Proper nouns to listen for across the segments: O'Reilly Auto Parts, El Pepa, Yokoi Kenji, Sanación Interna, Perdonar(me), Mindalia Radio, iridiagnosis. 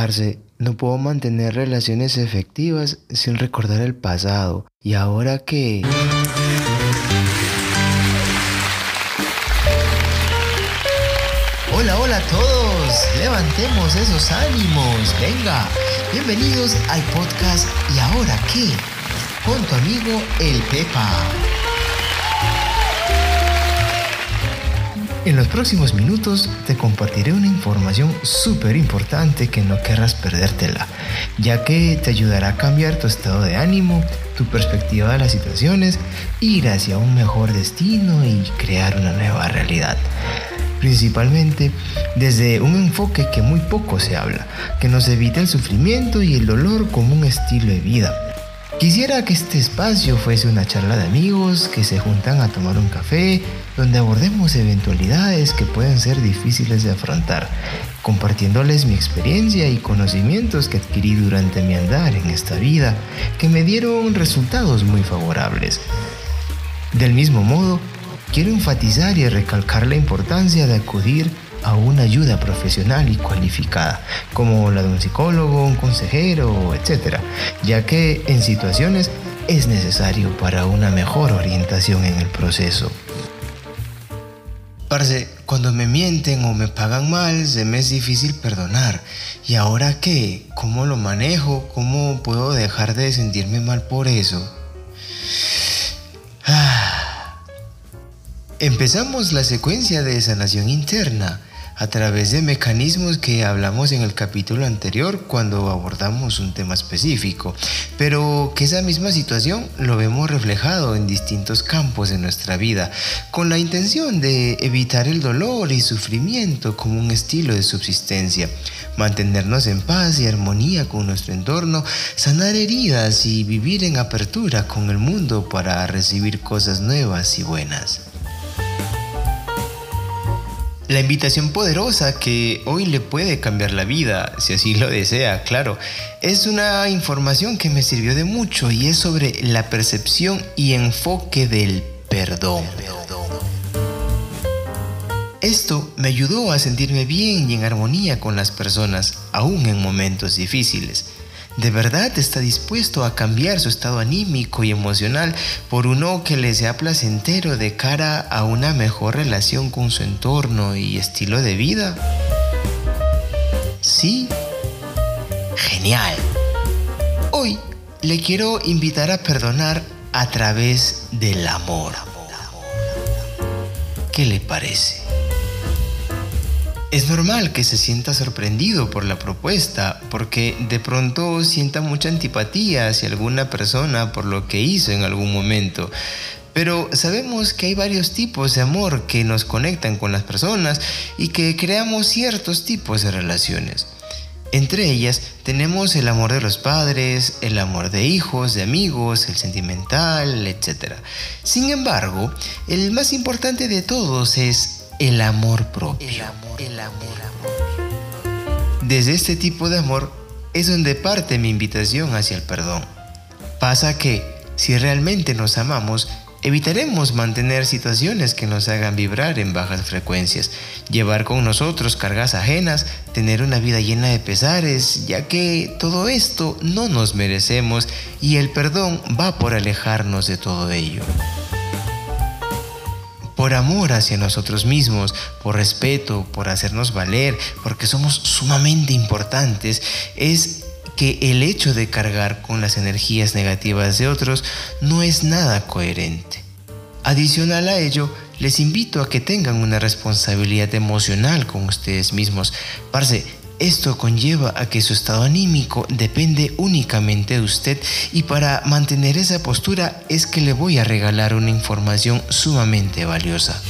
Parce, no puedo mantener relaciones efectivas sin recordar el pasado. ¿Y ahora qué? Hola, hola a todos. Levantemos esos ánimos. Venga, bienvenidos al podcast ¿Y ahora qué? Con tu amigo El Pepa. En los próximos minutos te compartiré una información súper importante que no querrás perdértela, ya que te ayudará a cambiar tu estado de ánimo, tu perspectiva de las situaciones, ir hacia un mejor destino y crear una nueva realidad. Principalmente desde un enfoque que muy poco se habla, que nos evita el sufrimiento y el dolor como un estilo de vida. Quisiera que este espacio fuese una charla de amigos que se juntan a tomar un café, donde abordemos eventualidades que pueden ser difíciles de afrontar, compartiéndoles mi experiencia y conocimientos que adquirí durante mi andar en esta vida, que me dieron resultados muy favorables. Del mismo modo, quiero enfatizar y recalcar la importancia de acudir a una ayuda profesional y cualificada, como la de un psicólogo, un consejero, etc., ya que en situaciones es necesario para una mejor orientación en el proceso. Parce, cuando me mienten o me pagan mal, se me es difícil perdonar. ¿Y ahora qué? ¿Cómo lo manejo? ¿Cómo puedo dejar de sentirme mal por eso? Empezamos la secuencia de sanación interna a través de mecanismos que hablamos en el capítulo anterior cuando abordamos un tema específico, pero que esa misma situación lo vemos reflejado en distintos campos de nuestra vida, con la intención de evitar el dolor y sufrimiento como un estilo de subsistencia, mantenernos en paz y armonía con nuestro entorno, sanar heridas y vivir en apertura con el mundo para recibir cosas nuevas y buenas. La invitación poderosa que hoy le puede cambiar la vida, si así lo desea, claro, es una información que me sirvió de mucho y es sobre la percepción y enfoque del perdón. Esto me ayudó a sentirme bien y en armonía con las personas, aún en momentos difíciles. ¿De verdad está dispuesto a cambiar su estado anímico y emocional por uno que le sea placentero de cara a una mejor relación con su entorno y estilo de vida? ¿Sí? ¡Genial! Hoy le quiero invitar a perdonar a través del amor. ¿Qué le parece? Es normal que se sienta sorprendido por la propuesta, porque de pronto sienta mucha antipatía hacia alguna persona por lo que hizo en algún momento. Pero sabemos que hay varios tipos de amor que nos conectan con las personas y que creamos ciertos tipos de relaciones. Entre ellas tenemos el amor de los padres, el amor de hijos, de amigos, el sentimental, etc. Sin embargo, el más importante de todos es el amor propio. Desde este tipo de amor es donde parte mi invitación hacia el perdón. Pasa que, si realmente nos amamos, evitaremos mantener situaciones que nos hagan vibrar en bajas frecuencias, llevar con nosotros cargas ajenas, tener una vida llena de pesares, ya que todo esto no nos merecemos y el perdón va por alejarnos de todo ello. Por amor hacia nosotros mismos, por respeto, por hacernos valer, porque somos sumamente importantes, es que el hecho de cargar con las energías negativas de otros no es nada coherente. Adicional a ello, les invito a que tengan una responsabilidad emocional con ustedes mismos. Parce, esto conlleva a que su estado anímico depende únicamente de usted y para mantener esa postura es que le voy a regalar una información sumamente valiosa.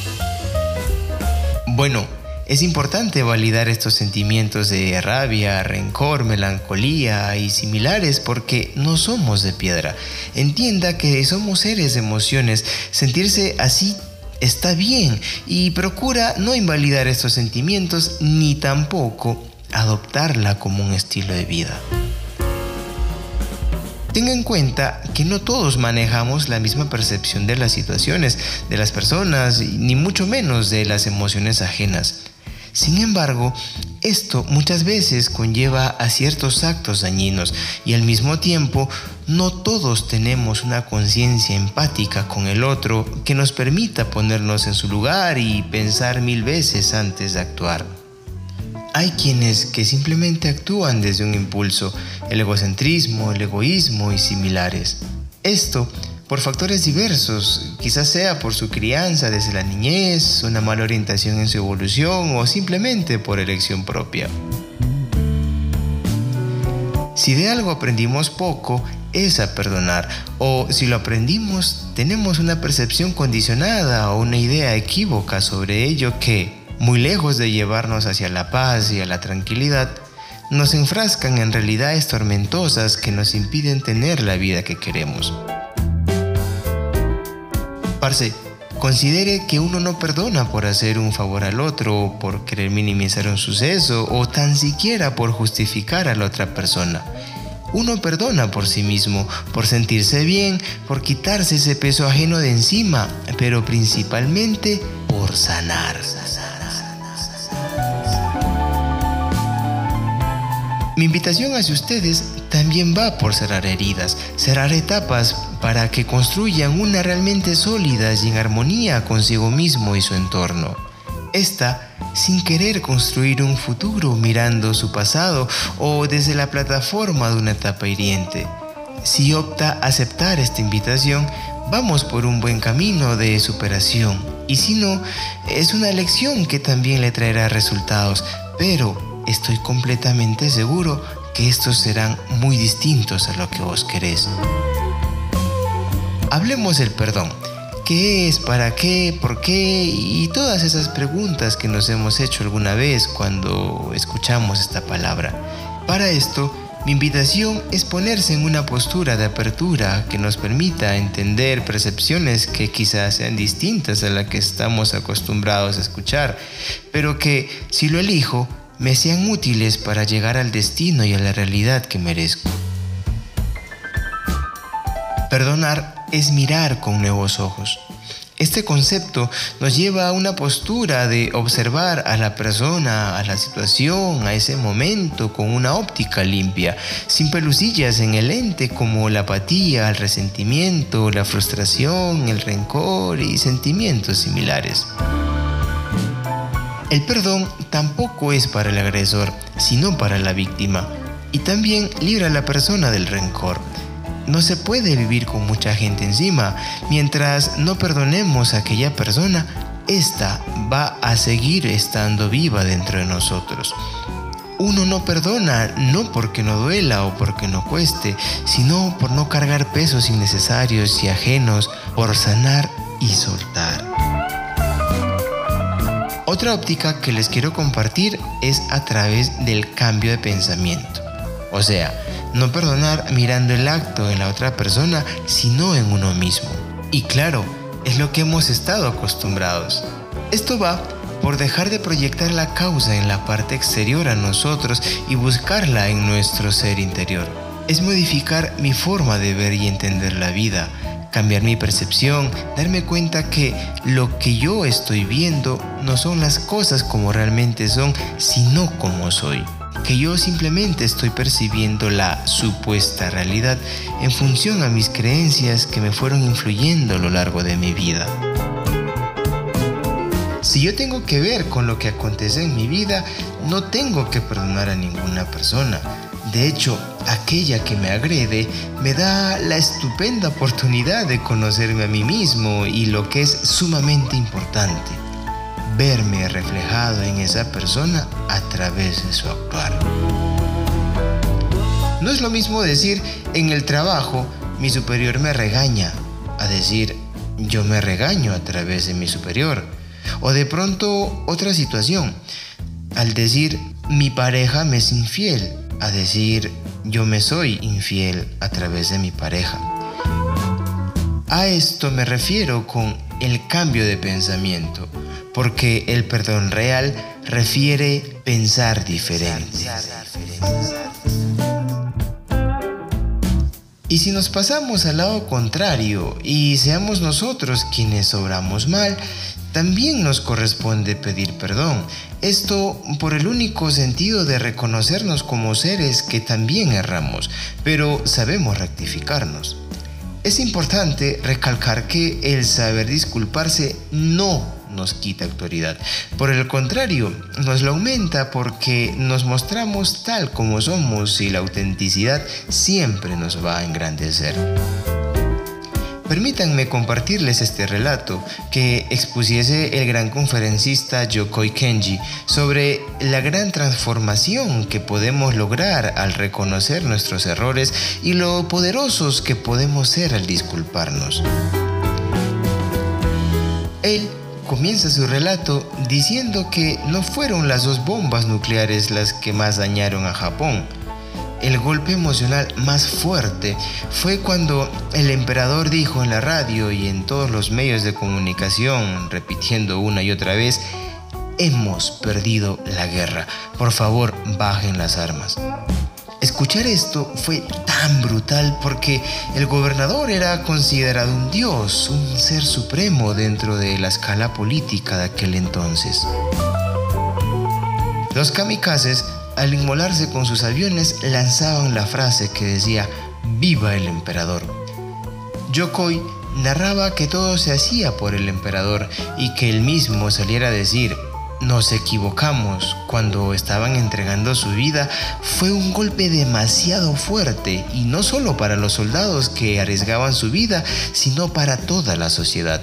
Bueno, es importante validar estos sentimientos de rabia, rencor, melancolía y similares porque no somos de piedra. Entienda que somos seres de emociones, sentirse así está bien y procura no invalidar estos sentimientos ni tampoco adoptarla como un estilo de vida. Tenga en cuenta que no todos manejamos la misma percepción de las situaciones, de las personas, ni mucho menos de las emociones ajenas. Sin embargo, Esto muchas veces conlleva a ciertos actos dañinos y al mismo tiempo no todos tenemos una conciencia empática con el otro que nos permita ponernos en su lugar y pensar 1000 veces antes de actuar. Hay quienes que simplemente actúan desde un impulso, el egocentrismo, el egoísmo y similares. Esto por factores diversos, quizás sea por su crianza desde la niñez, una mala orientación en su evolución o simplemente por elección propia. Si de algo aprendimos poco, es a perdonar, o si lo aprendimos, tenemos una percepción condicionada o una idea equívoca sobre ello que, muy lejos de llevarnos hacia la paz y a la tranquilidad, nos enfrascan en realidades tormentosas que nos impiden tener la vida que queremos. Parce, considere que uno no perdona por hacer un favor al otro, por querer minimizar un suceso o tan siquiera por justificar a la otra persona. Uno perdona por sí mismo, por sentirse bien, por quitarse ese peso ajeno de encima, pero principalmente por sanar. Mi invitación hacia ustedes también va por cerrar heridas, cerrar etapas para que construyan una realmente sólida y en armonía consigo mismo y su entorno. Esta, sin querer construir un futuro mirando su pasado o desde la plataforma de una etapa hiriente. Si opta a aceptar esta invitación, vamos por un buen camino de superación. Y si no, es una lección que también le traerá resultados, pero estoy completamente seguro que estos serán muy distintos a lo que vos querés. Hablemos del perdón. ¿Qué es? ¿Para qué? ¿Por qué? Y todas esas preguntas que nos hemos hecho alguna vez cuando escuchamos esta palabra. Para esto, mi invitación es ponerse en una postura de apertura que nos permita entender percepciones que quizás sean distintas a las que estamos acostumbrados a escuchar, pero que, si lo elijo, me sean útiles para llegar al destino y a la realidad que merezco. Perdonar es mirar con nuevos ojos. Este concepto nos lleva a una postura de observar a la persona, a la situación, a ese momento con una óptica limpia, sin pelucillas en el lente como la apatía, el resentimiento, la frustración, el rencor y sentimientos similares. El perdón tampoco es para el agresor, sino para la víctima, y también libra a la persona del rencor. No se puede vivir con mucha gente encima. Mientras no perdonemos a aquella persona, esta va a seguir estando viva dentro de nosotros. Uno no perdona no porque no duela o porque no cueste, sino por no cargar pesos innecesarios y ajenos, por sanar y soltar. Otra óptica que les quiero compartir es a través del cambio de pensamiento. O sea, no perdonar mirando el acto en la otra persona, sino en uno mismo. Y claro, es lo que hemos estado acostumbrados. Esto va por dejar de proyectar la causa en la parte exterior a nosotros y buscarla en nuestro ser interior. Es modificar mi forma de ver y entender la vida, cambiar mi percepción, darme cuenta que lo que yo estoy viendo no son las cosas como realmente son, sino como soy. Que yo simplemente estoy percibiendo la supuesta realidad en función a mis creencias que me fueron influyendo a lo largo de mi vida. Si yo tengo que ver con lo que acontece en mi vida, no tengo que perdonar a ninguna persona. De hecho, aquella que me agrede me da la estupenda oportunidad de conocerme a mí mismo y lo que es sumamente importante, verme reflejado en esa persona a través de su actuar. No es lo mismo decir, en el trabajo, mi superior me regaña, a decir, yo me regaño a través de mi superior. O de pronto, otra situación, al decir, mi pareja me es infiel, a decir, yo me soy infiel a través de mi pareja. A esto me refiero con el cambio de pensamiento, porque el perdón real refiere pensar diferente. Y si nos pasamos al lado contrario y seamos nosotros quienes obramos mal, también nos corresponde pedir perdón. Esto por el único sentido de reconocernos como seres que también erramos, pero sabemos rectificarnos. Es importante recalcar que el saber disculparse no nos quita autoridad. Por el contrario, nos la aumenta porque nos mostramos tal como somos y la autenticidad siempre nos va a engrandecer. Permítanme compartirles este relato que expusiese el gran conferencista Yokoi Kenji sobre la gran transformación que podemos lograr al reconocer nuestros errores y lo poderosos que podemos ser al disculparnos. Él comienza su relato diciendo que no fueron las dos bombas nucleares las que más dañaron a Japón. El golpe emocional más fuerte fue cuando el emperador dijo en la radio y en todos los medios de comunicación, repitiendo una y otra vez: hemos perdido la guerra, por favor bajen las armas. Escuchar esto fue tan brutal porque el gobernador era considerado un dios, un ser supremo dentro de la escala política de aquel entonces. Los kamikazes, al inmolarse con sus aviones, lanzaban la frase que decía: ¡viva el emperador! Yokoi narraba que todo se hacía por el emperador y que él mismo saliera a decir: nos equivocamos cuando estaban entregando su vida. Fue un golpe demasiado fuerte, y no solo para los soldados que arriesgaban su vida, sino para toda la sociedad.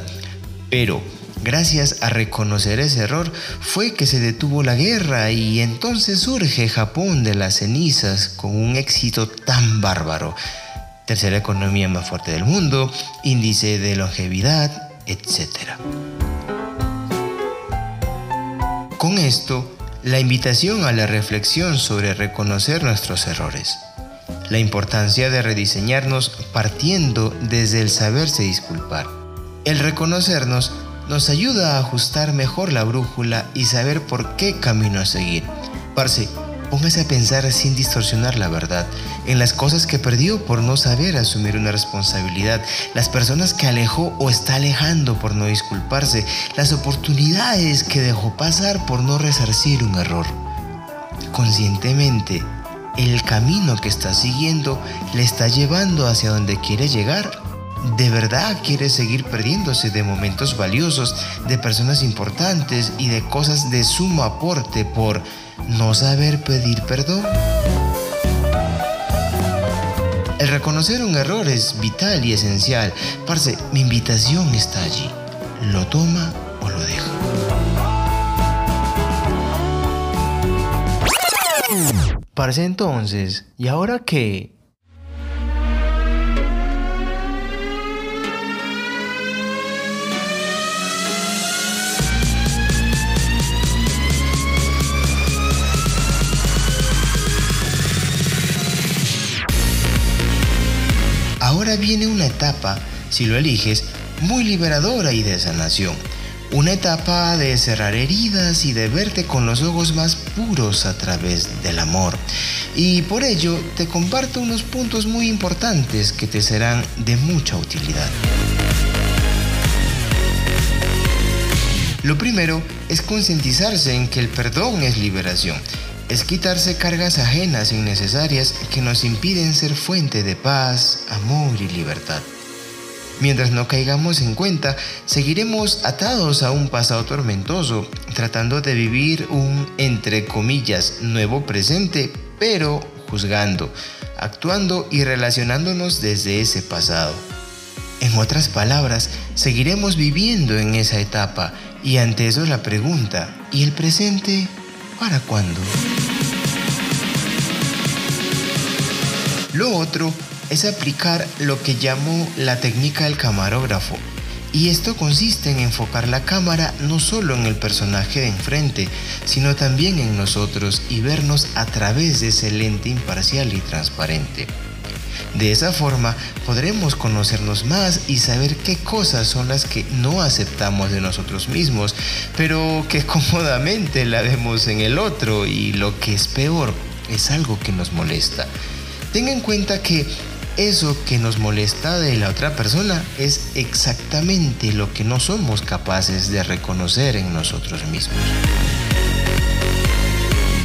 Pero gracias a reconocer ese error fue que se detuvo la guerra, y entonces surge Japón de las cenizas con un éxito tan bárbaro: tercera economía más fuerte del mundo, índice de longevidad, etc. Con esto, la invitación a la reflexión sobre reconocer nuestros errores, la importancia de rediseñarnos partiendo desde el saberse disculpar. El reconocernos nos ayuda a ajustar mejor la brújula y saber por qué camino seguir. Parce, póngase a pensar sin distorsionar la verdad, en las cosas que perdió por no saber asumir una responsabilidad, las personas que alejó o está alejando por no disculparse, las oportunidades que dejó pasar por no resarcir un error. Conscientemente, el camino que está siguiendo le está llevando hacia donde quiere llegar. ¿De verdad quiere seguir perdiéndose de momentos valiosos, de personas importantes y de cosas de sumo aporte por no saber pedir perdón? El reconocer un error es vital y esencial. Parce, mi invitación está allí. ¿Lo toma o lo deja? Parce, entonces, ¿y ahora qué? Ahora viene una etapa, si lo eliges, muy liberadora y de sanación. Una etapa de cerrar heridas y de verte con los ojos más puros a través del amor. Y por ello te comparto unos puntos muy importantes que te serán de mucha utilidad. Lo primero es concientizarse en que el perdón es liberación. Es quitarse cargas ajenas innecesarias que nos impiden ser fuente de paz, amor y libertad. Mientras no caigamos en cuenta, seguiremos atados a un pasado tormentoso, tratando de vivir un, entre comillas, nuevo presente, pero juzgando, actuando y relacionándonos desde ese pasado. En otras palabras, seguiremos viviendo en esa etapa, y ante eso la pregunta: ¿y el presente? ¿Para cuándo? Lo otro es aplicar lo que llamo la técnica del camarógrafo, y esto consiste en enfocar la cámara no solo en el personaje de enfrente, sino también en nosotros y vernos a través de ese lente imparcial y transparente. De esa forma podremos conocernos más y saber qué cosas son las que no aceptamos de nosotros mismos, pero que cómodamente la vemos en el otro, y lo que es peor, es algo que nos molesta. Ten en cuenta que Eso que nos molesta de la otra persona es exactamente lo que no somos capaces de reconocer en nosotros mismos.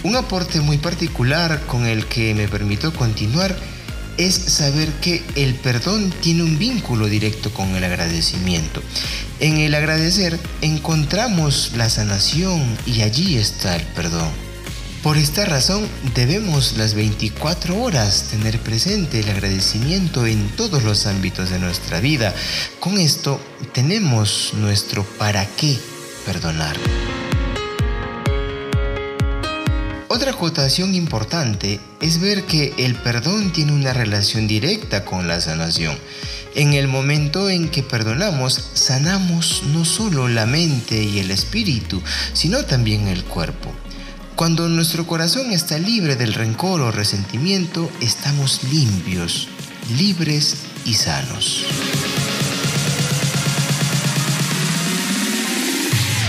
Un aporte muy particular con el que me permito continuar es saber que el perdón tiene un vínculo directo con el agradecimiento. En el agradecer encontramos la sanación y allí está el perdón. Por esta razón debemos las 24 horas tener presente el agradecimiento en todos los ámbitos de nuestra vida. Con esto tenemos nuestro para qué perdonar. Otra acotación importante es ver que el perdón tiene una relación directa con la sanación. En el momento en que perdonamos, sanamos no solo la mente y el espíritu, sino también el cuerpo. Cuando nuestro corazón está libre del rencor o resentimiento, estamos limpios, libres y sanos.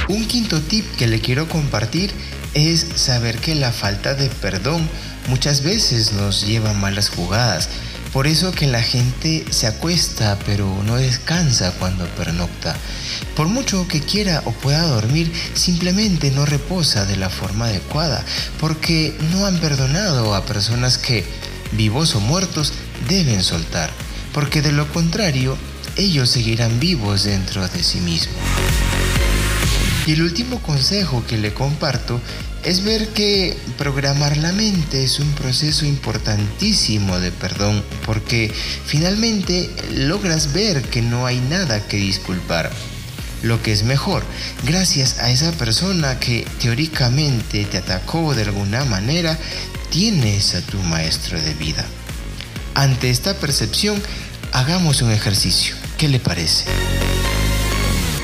Un quinto tip que le quiero compartir es saber que la falta de perdón muchas veces nos lleva a malas jugadas. Por eso que la gente se acuesta pero no descansa cuando pernocta. Por mucho que quiera o pueda dormir, simplemente no reposa de la forma adecuada, porque no han perdonado a personas que, vivos o muertos, deben soltar, porque de lo contrario, ellos seguirán vivos dentro de sí mismos. Y el último consejo que le comparto es ver que programar la mente es un proceso importantísimo de perdón, porque finalmente logras ver que no hay nada que disculpar. Lo que es mejor, gracias a esa persona que teóricamente te atacó de alguna manera, tienes a tu maestro de vida. Ante esta percepción, hagamos un ejercicio. ¿Qué le parece?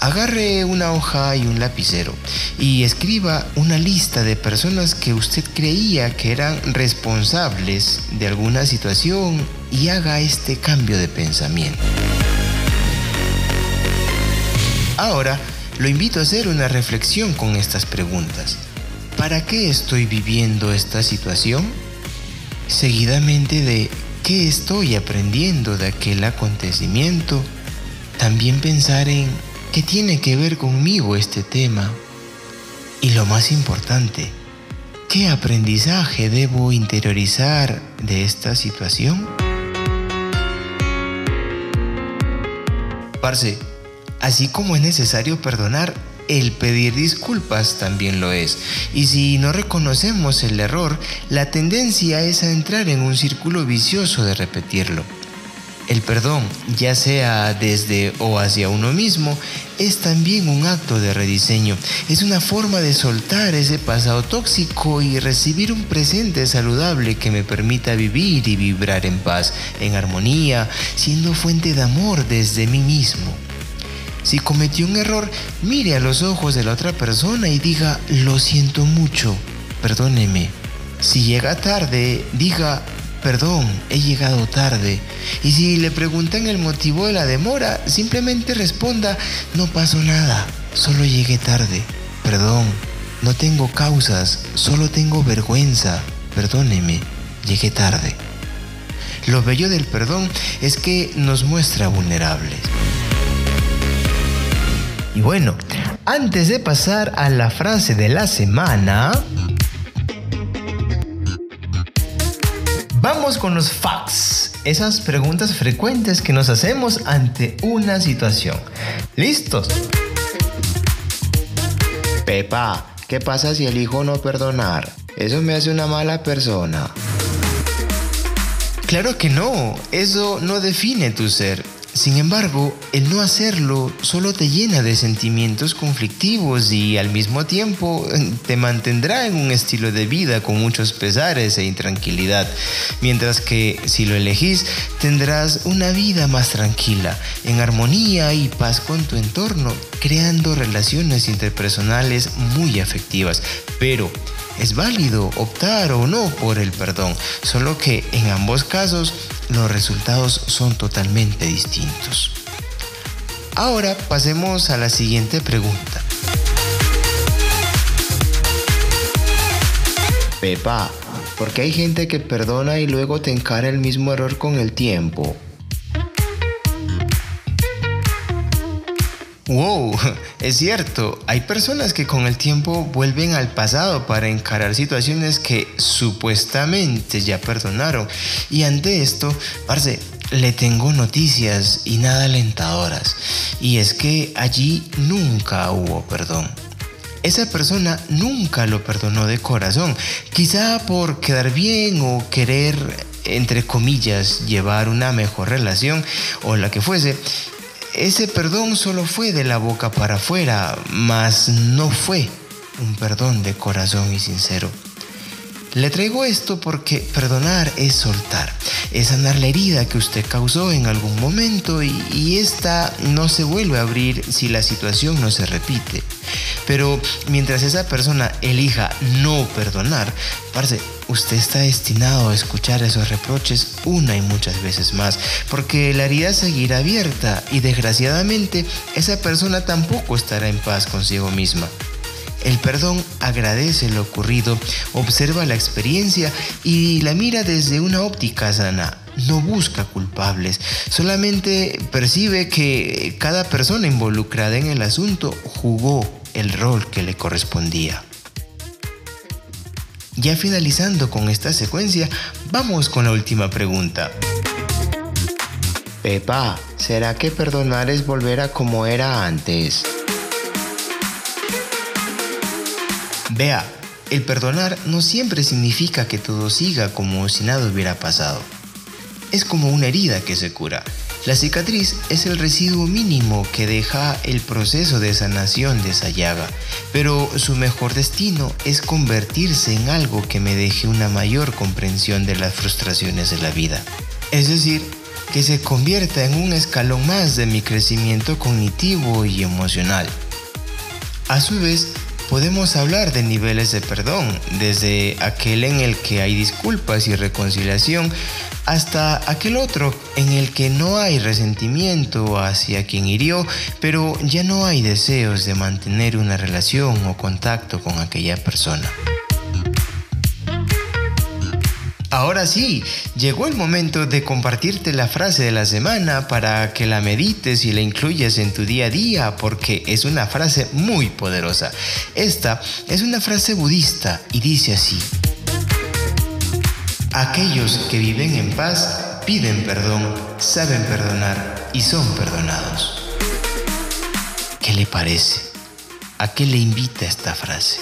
Agarre una hoja y un lapicero y escriba una lista de personas que usted creía que eran responsables de alguna situación y haga este cambio de pensamiento. Ahora lo invito a hacer una reflexión con estas preguntas. ¿Para qué estoy viviendo esta situación? Seguidamente de ¿qué estoy aprendiendo de aquel acontecimiento? También pensar en ¿qué tiene que ver conmigo este tema? Y lo más importante, ¿qué aprendizaje debo interiorizar de esta situación? Parce, así como es necesario perdonar, el pedir disculpas también lo es. Y si no reconocemos el error, la tendencia es a entrar en un círculo vicioso de repetirlo. El perdón, ya sea desde o hacia uno mismo, es también un acto de rediseño. Es una forma de soltar ese pasado tóxico y recibir un presente saludable que me permita vivir y vibrar en paz, en armonía, siendo fuente de amor desde mí mismo. Si cometí un error, mire a los ojos de la otra persona y diga, lo siento mucho, perdóneme. Si llega tarde, diga, perdón, he llegado tarde. Y si le preguntan el motivo de la demora, simplemente responda, no pasó nada, solo llegué tarde. Perdón, no tengo causas, solo tengo vergüenza. Perdóneme, llegué tarde. Lo bello del perdón es que nos muestra vulnerables. Y bueno, antes de pasar a la frase de la semana, vamos con los facts, esas preguntas frecuentes que nos hacemos ante una situación. ¿Listos? Pepa, ¿qué pasa si elijo no perdonar? ¿Eso me hace una mala persona? Claro que no, eso no define tu ser. Sin embargo, el no hacerlo solo te llena de sentimientos conflictivos y al mismo tiempo te mantendrá en un estilo de vida con muchos pesares e intranquilidad, mientras que si lo elegís tendrás una vida más tranquila, en armonía y paz con tu entorno, creando relaciones interpersonales muy afectivas. Pero es válido optar o no por el perdón, solo que en ambos casos los resultados son totalmente distintos. Ahora pasemos a la siguiente pregunta. Pepa, porque hay gente que perdona y luego te encara el mismo error con el tiempo. ¡Wow! Es cierto, hay personas que con el tiempo vuelven al pasado para encarar situaciones que supuestamente ya perdonaron. Y ante esto, parce, le tengo noticias y nada alentadoras. Y es que allí nunca hubo perdón. Esa persona nunca lo perdonó de corazón, quizá por quedar bien o querer, entre comillas, llevar una mejor relación o la que fuese. Ese perdón solo fue de la boca para afuera, mas no fue un perdón de corazón y sincero. Le traigo esto porque perdonar es soltar, es sanar la herida que usted causó en algún momento y esta no se vuelve a abrir si la situación no se repite. Pero mientras esa persona elija no perdonar, parce, usted está destinado a escuchar esos reproches una y muchas veces más, porque la herida seguirá abierta y desgraciadamente esa persona tampoco estará en paz consigo misma. El perdón agradece lo ocurrido, observa la experiencia y la mira desde una óptica sana. No busca culpables, solamente percibe que cada persona involucrada en el asunto jugó el rol que le correspondía. Ya finalizando con esta secuencia, vamos con la última pregunta. Pepa, ¿será que perdonar es volver a como era antes? Vea, el perdonar no siempre significa que todo siga como si nada hubiera pasado. Es como una herida que se cura. La cicatriz es el residuo mínimo que deja el proceso de sanación de esa llaga, pero su mejor destino es convertirse en algo que me deje una mayor comprensión de las frustraciones de la vida. Es decir, que se convierta en un escalón más de mi crecimiento cognitivo y emocional. A su vez, podemos hablar de niveles de perdón, desde aquel en el que hay disculpas y reconciliación, hasta aquel otro en el que no hay resentimiento hacia quien hirió, pero ya no hay deseos de mantener una relación o contacto con aquella persona. Ahora sí, llegó el momento de compartirte la frase de la semana para que la medites y la incluyas en tu día a día, porque es una frase muy poderosa. Esta es una frase budista y dice así: aquellos que viven en paz piden perdón, saben perdonar y son perdonados. ¿Qué le parece? ¿A qué le invita esta frase?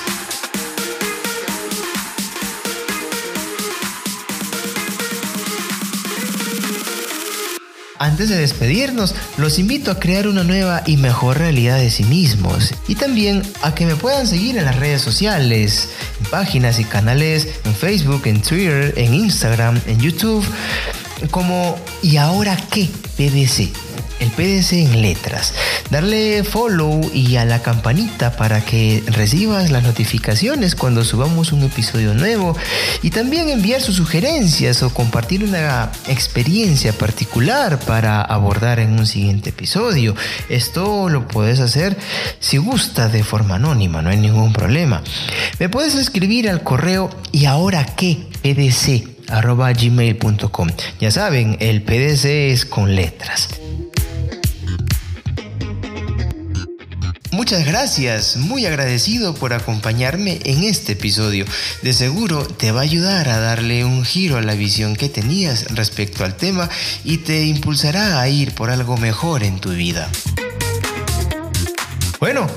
Antes de despedirnos, los invito a crear una nueva y mejor realidad de sí mismos y también a que me puedan seguir en las redes sociales, en páginas y canales, en Facebook, en Twitter, en Instagram, en YouTube, como ¿Y ahora qué? PDC. El PDC en letras. Darle follow y a la campanita para que recibas las notificaciones cuando subamos un episodio nuevo y también enviar sus sugerencias o compartir una experiencia particular para abordar en un siguiente episodio. Esto lo puedes hacer si gusta de forma anónima, no hay ningún problema. Me puedes escribir al correo y ahora qué pdc@gmail.com. Ya saben, el PDC es con letras. Muchas gracias, muy agradecido por acompañarme en este episodio. De seguro te va a ayudar a darle un giro a la visión que tenías respecto al tema y te impulsará a ir por algo mejor en tu vida. Bueno,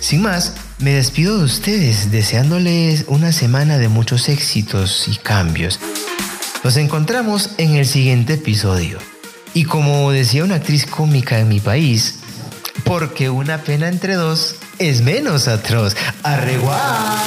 sin más, me despido de ustedes deseándoles una semana de muchos éxitos y cambios. Nos encontramos en el siguiente episodio. Y como decía una actriz cómica en mi país, porque una pena entre dos es menos atroz. ¡Arreguá!